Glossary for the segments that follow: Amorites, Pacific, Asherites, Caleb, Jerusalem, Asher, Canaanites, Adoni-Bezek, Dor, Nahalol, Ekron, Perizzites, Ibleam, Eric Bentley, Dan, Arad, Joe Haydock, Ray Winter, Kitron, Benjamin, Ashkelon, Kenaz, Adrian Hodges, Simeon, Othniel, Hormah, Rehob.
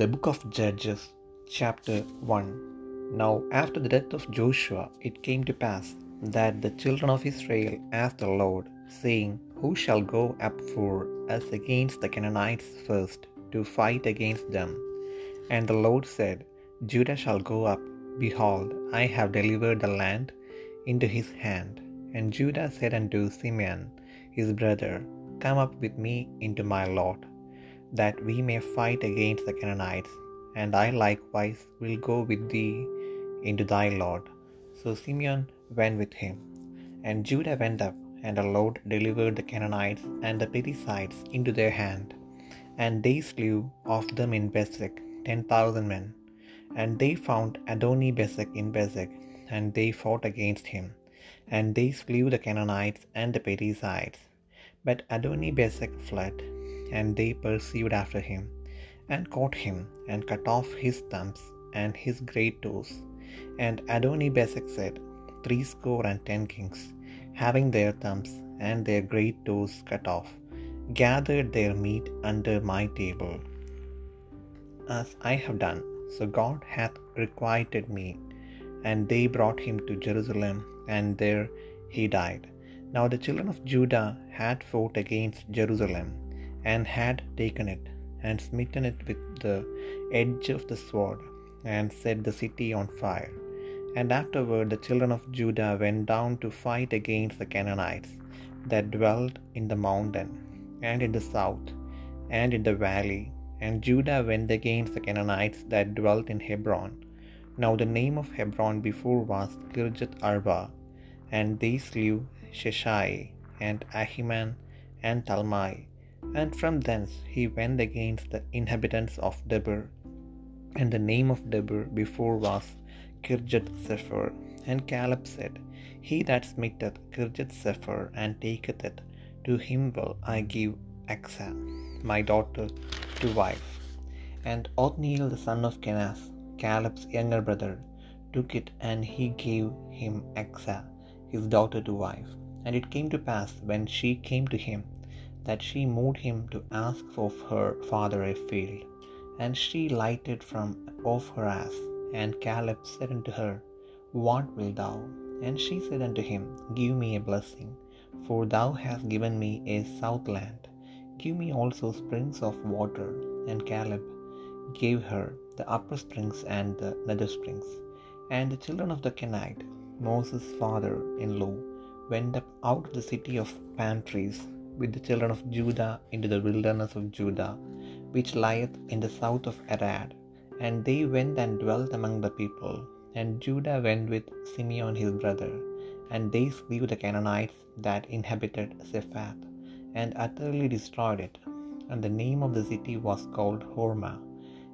The Book of Judges, Chapter 1. Now after the death of Joshua, it came to pass that the children of Israel asked the Lord, saying, Who shall go up for us against the Canaanites first, to fight against them? And the Lord said, Judah shall go up. Behold, I have delivered the land into his hand. And Judah said unto Simeon his brother, Come up with me into my lot, that we may fight against the Canaanites, and I likewise will go with thee into thy lot. So Simeon went with him. And Judah went up, and the Lord delivered the Canaanites and the Perizzites into their hand. And they slew of them in Bezek 10,000 men. And they found Adoni-Bezek in Bezek, and they fought against him. And they slew the Canaanites and the Perizzites. But Adoni-Bezek fled, and they pursued after him, and caught him, and cut off his thumbs and his great toes. And Adoni-Bezek said, 70 kings, having their thumbs and their great toes cut off, gathered their meat under my table. As I have done, so God hath requited me. And they brought him to Jerusalem, and there he died. Now the children of Judah had fought against Jerusalem, and had taken it, and smitten it with the edge of the sword, and set the city on fire. And afterward the children of Judah went down to fight against the Canaanites that dwelt in the mountain, and in the south, and in the valley. And Judah went against the Canaanites that dwelt in Hebron. Now the name of Hebron before was Kirjath-arba. And they slew Sheshai, and Ahiman, and Talmai. And from thence he went against the inhabitants of Debir. And the name of Debir before was Kirjath-Sephar. And Caleb said, He that smiteth Kirjath-Sephar and taketh it, to him will I give Axah, my daughter, to wife. And Othniel the son of Kenaz, Caleb's younger brother, took it, and he gave him Axah, his daughter, to wife. And it came to pass, when she came to him, that she moved him to ask of her father a field. And she lighted from off her ass. And Caleb said unto her, What wilt thou? And she said unto him, Give me a blessing, for thou hast given me a south land. Give me also springs of water. And Caleb gave her the upper springs and the nether springs. And the children of the Kenite, Moses' father-in-law, went up out of the city of palm trees with the children of Judah into the wilderness of Judah, which lieth in the south of Arad. And they went and dwelt among the people. And Judah went with Simeon his brother, and they slew the Canaanites that inhabited Zephath, and utterly destroyed it. And the name of the city was called Hormah.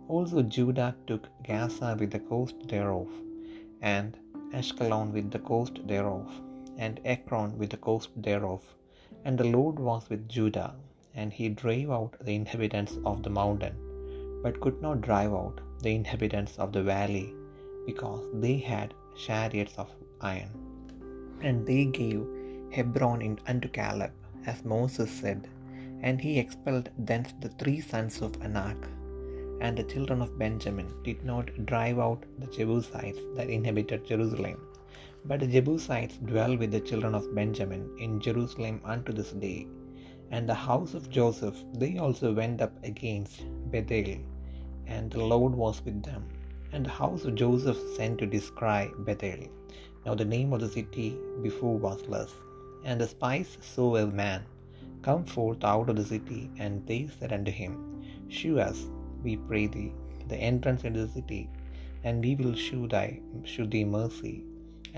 Also Judah took Gaza with the coast thereof, and Ashkelon with the coast thereof, and Ekron with the coast thereof. And the Lord was with Judah, and he drave out the inhabitants of the mountain, but could not drive out the inhabitants of the valley, because they had chariots of iron. And they gave Hebron unto Caleb, as Moses said, and he expelled thence the 3 sons of Anak. And the children of Benjamin did not drive out the Jebusites that inhabited Jerusalem. But the Jebusites dwell with the children of Benjamin in Jerusalem unto this day. And the house of Joseph, they also went up against Bethel, and the Lord was with them. And the house of Joseph sent to descry Bethel. Now the name of the city before was Luz. And the spies saw a man come forth out of the city, and they said unto him, Shew us, we pray thee, the entrance into the city, and we will shew thee mercy.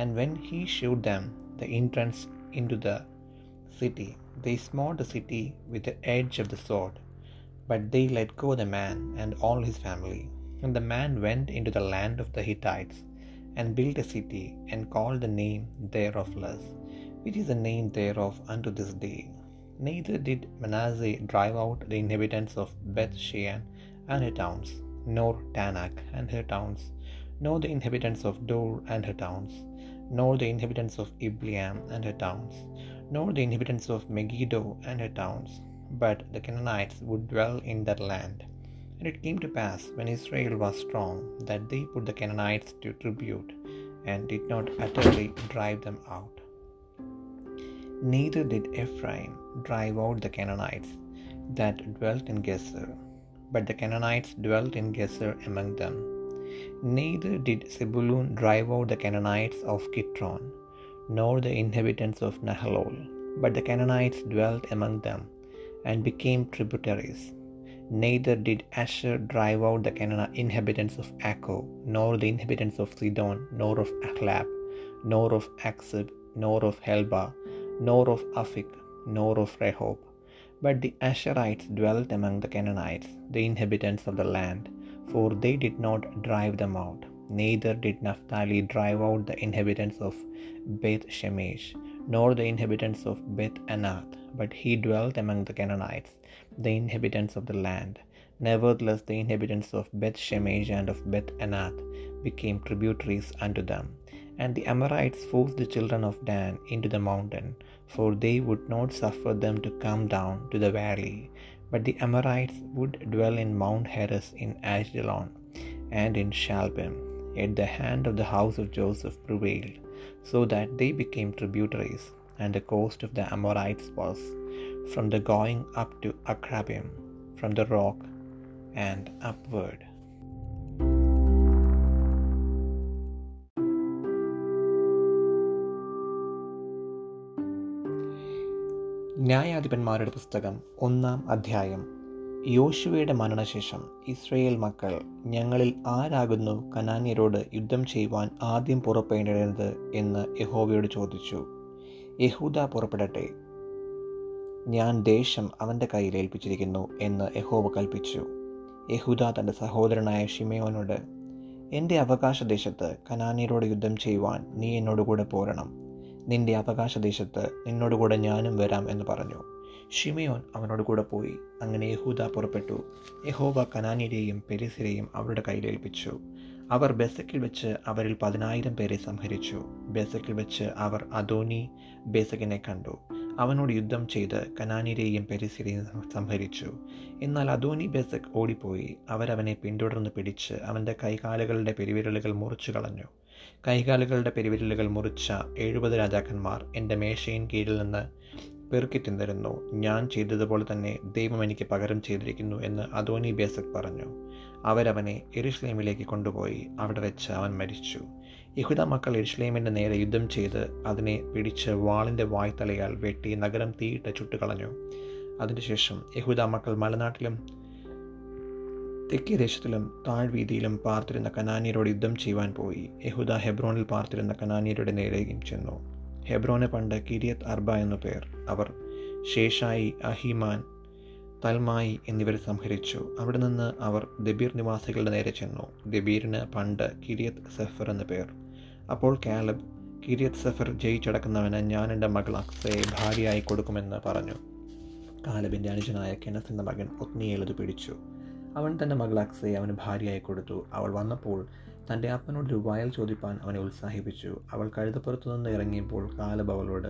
And when he showed them the entrance into the city, they smote the city with the edge of the sword. But they let go the man and all his family. And the man went into the land of the Hittites, and built a city, and called the name thereof Luz, which is the name thereof unto this day. Neither did Manasseh drive out the inhabitants of Beth Shemesh and her towns, nor Tanakh and her towns, nor the inhabitants of Dor and her towns, nor the inhabitants of Ibleam and her towns, nor the inhabitants of Megiddo and her towns. But the Canaanites would dwell in that land, And it came to pass, when Israel was strong, that they put the Canaanites to tribute, and did not utterly drive them out. Neither did Ephraim drive out the Canaanites that dwelt in Gezer, but the Canaanites dwelt in Gezer among them. Neither did Zebulun drive out the Canaanites of Kitron, nor the inhabitants of Nahalol, but the Canaanites dwelt among them, and became tributaries. Neither did Asher drive out the inhabitants of Acco, nor the inhabitants of Sidon, nor of Ahlab, nor of Aksib, nor of Helba, nor of Afik, nor of Rehob. But the Asherites dwelt among the Canaanites, the inhabitants of the land, for they did not drive them out. Neither did Naphtali drive out the inhabitants of Beth Shemesh, nor the inhabitants of Beth Anath, but he dwelt among the Canaanites, the inhabitants of the land. Nevertheless, the inhabitants of Beth Shemesh and of Beth Anath became tributaries unto them. And the Amorites forced the children of Dan into the mountain, for they would not suffer them to come down to the valley. But the Amorites would dwell in Mount Heres, in Ashkelon, and in Shalbim. Yet the hand of the house of Joseph prevailed, so that they became tributaries. And the coast of the Amorites was from the going up to Akrabim, from the rock and upward. ന്യായാധിപന്മാരുടെ പുസ്തകം 1-ാം അധ്യായം. യോശുവയുടെ മരണശേഷം Israel മക്കൾ, ഞങ്ങളിൽ ആരാകുന്നു കനാന്യരോട് യുദ്ധം ചെയ്യുവാൻ ആദ്യം പുറപ്പെടേണ്ടത് എന്ന് യഹോവയോട് ചോദിച്ചു. യഹൂദ പുറപ്പെടട്ടെ, ഞാൻ ദേശം അവൻ്റെ കയ്യിൽ ഏൽപ്പിച്ചിരിക്കുന്നു എന്ന് യഹോവ കൽപ്പിച്ചു. യഹൂദ തൻ്റെ സഹോദരനായ ശിമയോനോട്, എൻ്റെ അവകാശദേശത്ത് കനാന്യരോട് യുദ്ധം ചെയ്യുവാൻ നീ എന്നോടുകൂടെ പോരണം, നിന്റെ അവകാശദേശത്ത് നിന്നോടുകൂടെ ഞാനും വരാം എന്ന് പറഞ്ഞു. ശിമയോൻ അവനോടുകൂടെ പോയി. അങ്ങനെ യഹൂദ പുറപ്പെട്ടു. യഹോവ കനാന്യരെയും പെരിസിരെയും അവരുടെ കയ്യിലേൽപ്പിച്ചു. അവർ ബെസക്കിൽ വെച്ച് അവരിൽ 10,000 പേരെ സംഹരിച്ചു. ബെസക്കിൽ വെച്ച് അവർ അദോനി-ബേസെക്കിനെ കണ്ടു. അവനോട് യുദ്ധം ചെയ്ത് കനാന്യരെയും പെരിസിരെയും സംഹരിച്ചു. എന്നാൽ അദോനി-ബേസെക്ക് ഓടിപ്പോയി. അവരവനെ പിന്തുടർന്ന് പിടിച്ച് അവൻ്റെ കൈകാലുകളുടെ പെരുവിരലുകൾ മുറിച്ചു കളഞ്ഞു. കൈകാലുകളുടെ പെരുവിരലുകൾ മുറിച്ച 70 രാജാക്കന്മാർ എൻ്റെ മേശയിൻ കീഴിൽ നിന്ന് പെറുക്കി തിന്നിരുന്നു. ഞാൻ ചെയ്തതുപോലെ തന്നെ ദൈവം എനിക്ക് പകരം ചെയ്തിരിക്കുന്നു എന്ന് അദോനി-ബേസെക്ക് പറഞ്ഞു. അവരവനെ യെരുശലേമിലേക്ക് കൊണ്ടുപോയി. അവിടെ വെച്ച് അവൻ മരിച്ചു. യഹൂദ മക്കൾ യെരുശലേമിൻ്റെ നേരെ യുദ്ധം ചെയ്ത് അതിനെ പിടിച്ച് വാളിൻ്റെ വായ്ത്തലയാൽ വെട്ടി നഗരം തീയിട്ട് ചുട്ടുകളഞ്ഞു. അതിനുശേഷം യഹൂദ മക്കൾ മലനാട്ടിലും തെക്കേ ദേശത്തിലും താഴ്വീതിയിലും പാർത്തിരുന്ന കനാന്യരോട് യുദ്ധം ചെയ്യുവാൻ പോയി. യഹൂദ ഹെബ്രോനിൽ പാർത്തിരുന്ന കനാന്യരുടെ നേരെയും ചെന്നു. ഹെബ്രോന് പണ്ട് കിര്യത്ത്-അർബ എന്നു പേർ. അവർ ശേഷായി, അഹിമാൻ, തൽമായി എന്നിവരെ സംഹരിച്ചു. അവിടെ നിന്ന് അവർ ദെബീർ നിവാസികളുടെ നേരെ ചെന്നു. ദെബീറിന് പണ്ട് കിര്യത്ത്-സെഫർ എന്നു പേർ. അപ്പോൾ കാലബ്, കിര്യത്ത്-സെഫർ ജയിച്ചടക്കുന്നവന് ഞാൻ എൻ്റെ മകൾ അക്സയെ ഭാര്യയായി കൊടുക്കുമെന്ന് പറഞ്ഞു. കാലബിൻ്റെ അനുജനായ കെനസ് എന്ന മകൻ ഒത്നിയേൽ അത് പിടിച്ചു. അവൻ തൻ്റെ മകൾ അക്സയെ അവന് ഭാര്യയായി കൊടുത്തു. അവൾ വന്നപ്പോൾ തൻ്റെ അപ്പനോടൊരു വയൽ ചോദിപ്പാൻ അവനെ ഉത്സാഹിപ്പിച്ചു. അവൾ കഴുതപ്പുറത്തു നിന്ന് ഇറങ്ങിയപ്പോൾ കാലബ് അവളോട്,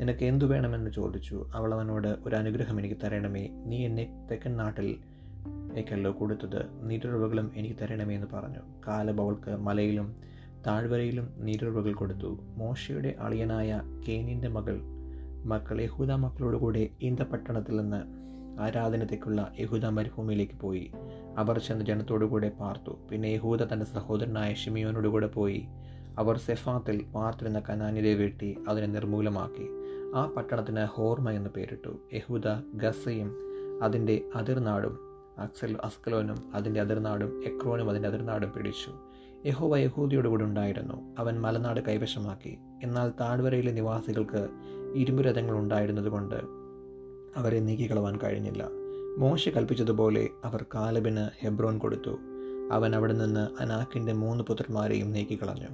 നിനക്ക് എന്തു വേണമെന്ന് ചോദിച്ചു. അവൾ അവനോട്, ഒരു അനുഗ്രഹം എനിക്ക് തരണമേ, നീ എന്നെ തെക്കൻ നാട്ടിലേക്കല്ലോ കൊടുത്തത്, നീരുറവുകളും എനിക്ക് തരണമേ എന്ന് പറഞ്ഞു. കാലബ് അവൾക്ക് മലയിലും താഴ്വരയിലും നീരുറവുകൾ കൊടുത്തു. മോശയുടെ അളിയനായ കേനിൻ്റെ മക്കൾ യഹൂദ മക്കളോടുകൂടെ ഈന്തപട്ടണത്തിൽ നിന്ന് ആരാധനത്തേക്കുള്ള യഹൂദ മരുഭൂമിയിലേക്ക് പോയി. അവർ ചെന്ന് ജനത്തോടുകൂടെ പാർത്തു. പിന്നെ യഹൂദ തൻ്റെ സഹോദരനായ ശിമയോനോടുകൂടെ പോയി. അവർ സെഫാത്തിൽ പാർത്തിരുന്ന കനാന്യരെ വെട്ടി അതിനെ നിർമൂലമാക്കി. ആ പട്ടണത്തിന് ഹോർമ എന്ന് പേരിട്ടു. യഹൂദ ഗസയും അതിൻ്റെ അതിർനാടും, അസ്കലോനും അതിൻ്റെ അതിർനാടും, എക്രോനും അതിൻ്റെ അതിർനാടും പിടിച്ചു. യഹോവ യഹൂദയോടുകൂടെ ഉണ്ടായിരുന്നു. അവൻ മലനാട് കൈവശമാക്കി. എന്നാൽ താഴ്വരയിലെ നിവാസികൾക്ക് ഇരുമ്പുരഥങ്ങൾ ഉണ്ടായിരുന്നതുകൊണ്ട് അവരെ നീക്കിക്കളവാൻ കഴിഞ്ഞില്ല. മോശ കൽപ്പിച്ചതുപോലെ അവർ കാലബിന് ഹെബ്രോൻ കൊടുത്തു. അവൻ അവിടെ നിന്ന് അനാക്കിൻ്റെ 3 പുത്രന്മാരെയും നീക്കിക്കളഞ്ഞു.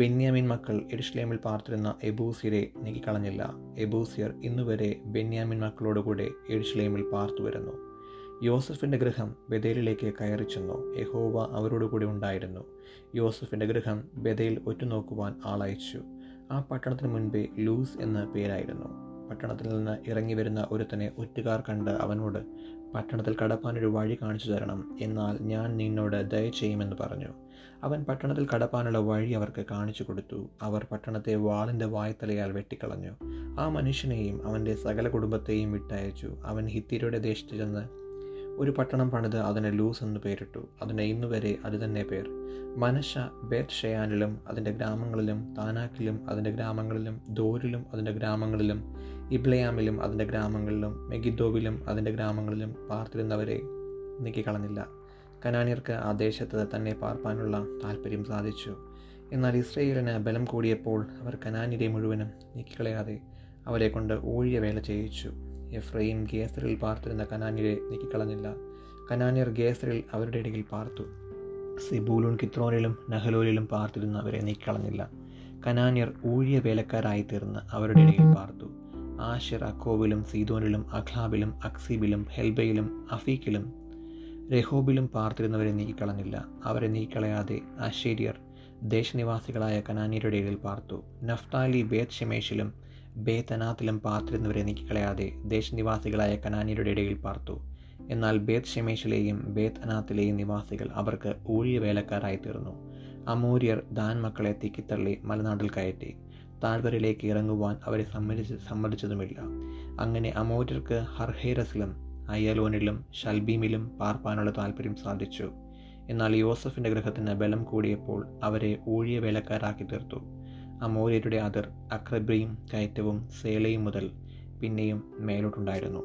ബെന്യാമീൻ മക്കൾ യെരുശലേമിൽ പാർത്തിരുന്ന എബൂസ്യരെ നീക്കിക്കളഞ്ഞില്ല. എബൂസ്യർ ഇന്നുവരെ ബെന്യാമീൻ മക്കളോടുകൂടെ യെരുശലേമിൽ പാർത്തു വരുന്നു. യോസഫിൻ്റെ ഗൃഹം ബെഥേലിലേക്ക് കയറി ചെന്നു. യഹോവ അവരോടുകൂടി ഉണ്ടായിരുന്നു. യോസഫിൻ്റെ ഗൃഹം ബെഥേൽ ഒറ്റുനോക്കുവാൻ ആളയച്ചു. ആ പട്ടണത്തിന് മുൻപേ ലൂസ് എന്ന പേരായിരുന്നു. പട്ടണത്തിൽ നിന്ന് ഇറങ്ങി വരുന്ന ഒരുത്തനെ ഒറ്റുകാർ കണ്ട് അവനോട്, പട്ടണത്തിൽ കടപ്പാനൊരു വഴി കാണിച്ചു തരണം, എന്നാൽ ഞാൻ നിന്നോട് ദയ ചെയ്യുമെന്ന് പറഞ്ഞു. അവൻ പട്ടണത്തിൽ കടപ്പാനുള്ള വഴി അവർക്ക് കാണിച്ചു കൊടുത്തു. അവർ പട്ടണത്തെ വാളിൻ്റെ വായ്ത്തലയാൽ വെട്ടിക്കളഞ്ഞു. ആ മനുഷ്യനെയും അവൻ്റെ സകല കുടുംബത്തെയും വിട്ടയച്ചു. അവൻ ഹിത്യരുടെ ദേശത്ത് ചെന്ന് ഒരു പട്ടണം പണിത് അതിനെ ലൂസ് എന്ന് പേരിട്ടു. അതിനെ ഇന്നുവരെ അത് തന്നെ പേർ. മനശ ബേത്ത് ഷെയാനിലും അതിൻ്റെ ഗ്രാമങ്ങളിലും താനാക്കിലും അതിൻ്റെ ഗ്രാമങ്ങളിലും ദോരിലും അതിൻ്റെ ഗ്രാമങ്ങളിലും ഇബ്ലയാമിലും അതിൻ്റെ ഗ്രാമങ്ങളിലും മെഗിദ്ദോവിലും അതിൻ്റെ ഗ്രാമങ്ങളിലും പാർത്തിരുന്നവരെ നീക്കിക്കളഞ്ഞില്ല. കനാന്യർക്ക് ആ ദേശത്ത് തന്നെ പാർപ്പാനുള്ള താൽപ്പര്യം സാധിച്ചു. എന്നാൽ ഇസ്രയേലിന് ബലം കൂടിയപ്പോൾ അവർ കനാന്യരെ മുഴുവനും നീക്കിക്കളയാതെ അവരെ കൊണ്ട് ഊഴിയവേല ചെയ്യിച്ചു. എഫ്രൈം ഗേസറിൽ പാർത്തിരുന്ന കനാന്യരെ നീക്കിക്കളഞ്ഞില്ല. കനാന്യർ ഗേസറിൽ അവരുടെ ഇടയിൽ പാർത്തു. സെബൂലൂൻ കിത്രോനിലും നഹലോലിലും പാർത്തിരുന്നവരെ നീക്കിക്കളഞ്ഞില്ല. കനാന്യർ ഊഴിയ വേലക്കാരായിത്തീർന്ന് അവരുടെ ഇടയിൽ പാർത്തു. ആശർ അക്കോവിലും സീദോനിലും അഖ്ലാബിലും അക്സീബിലും ഹെൽബയിലും അഫീക്കിലും രഹോബിലും പാർത്തിരുന്നവരെ നീക്കിക്കളഞ്ഞില്ല. അവരെ നീക്കിക്കളയാതെ അശേരിയർ ദേശനിവാസികളായ കനാന്യരുടെ ഇടയിൽ പാർത്തു. നഫ്താലി ബേത്ത് ഷെമേഷിലും ബേത്ത് അനാത്തിലും പാർത്തിരുന്നവരെ നീക്കിക്കളയാതെ ദേശനിവാസികളായ കനാന്യരുടെ ഇടയിൽ പാർത്തു. എന്നാൽ ബേത്ത് ഷെമേഷിലെയും ബേത്ത് അനാത്തിലെയും നിവാസികൾ അവർക്ക് ഊഴിയവേലക്കാരായിത്തീർന്നു. അമോര്യർ ദാൻ മക്കളെ തിക്കിത്തള്ളി മലനാട്ടിൽ കയറ്റി. താഴ്വരയിലേക്ക് ഇറങ്ങുവാൻ അവരെ സമ്മതിച്ചതുമില്ല. അങ്ങനെ അമോര്യർക്ക് ഹർഹേരസിലും അയ്യലോനിലും ഷൽബീമിലും പാർപ്പാനുള്ള താൽപ്പര്യം സാധിച്ചു. എന്നാൽ യോസഫിൻ്റെ ഗൃഹത്തിന് ബലം കൂടിയപ്പോൾ അവരെ ഊഴിയവേലക്കാരാക്കി തീർത്തു. അമോര്യരുടെ അതിർ അക്രബ്രയും കയറ്റവും സേലയും മുതൽ പിന്നെയും മേലോട്ടുണ്ടായിരുന്നു.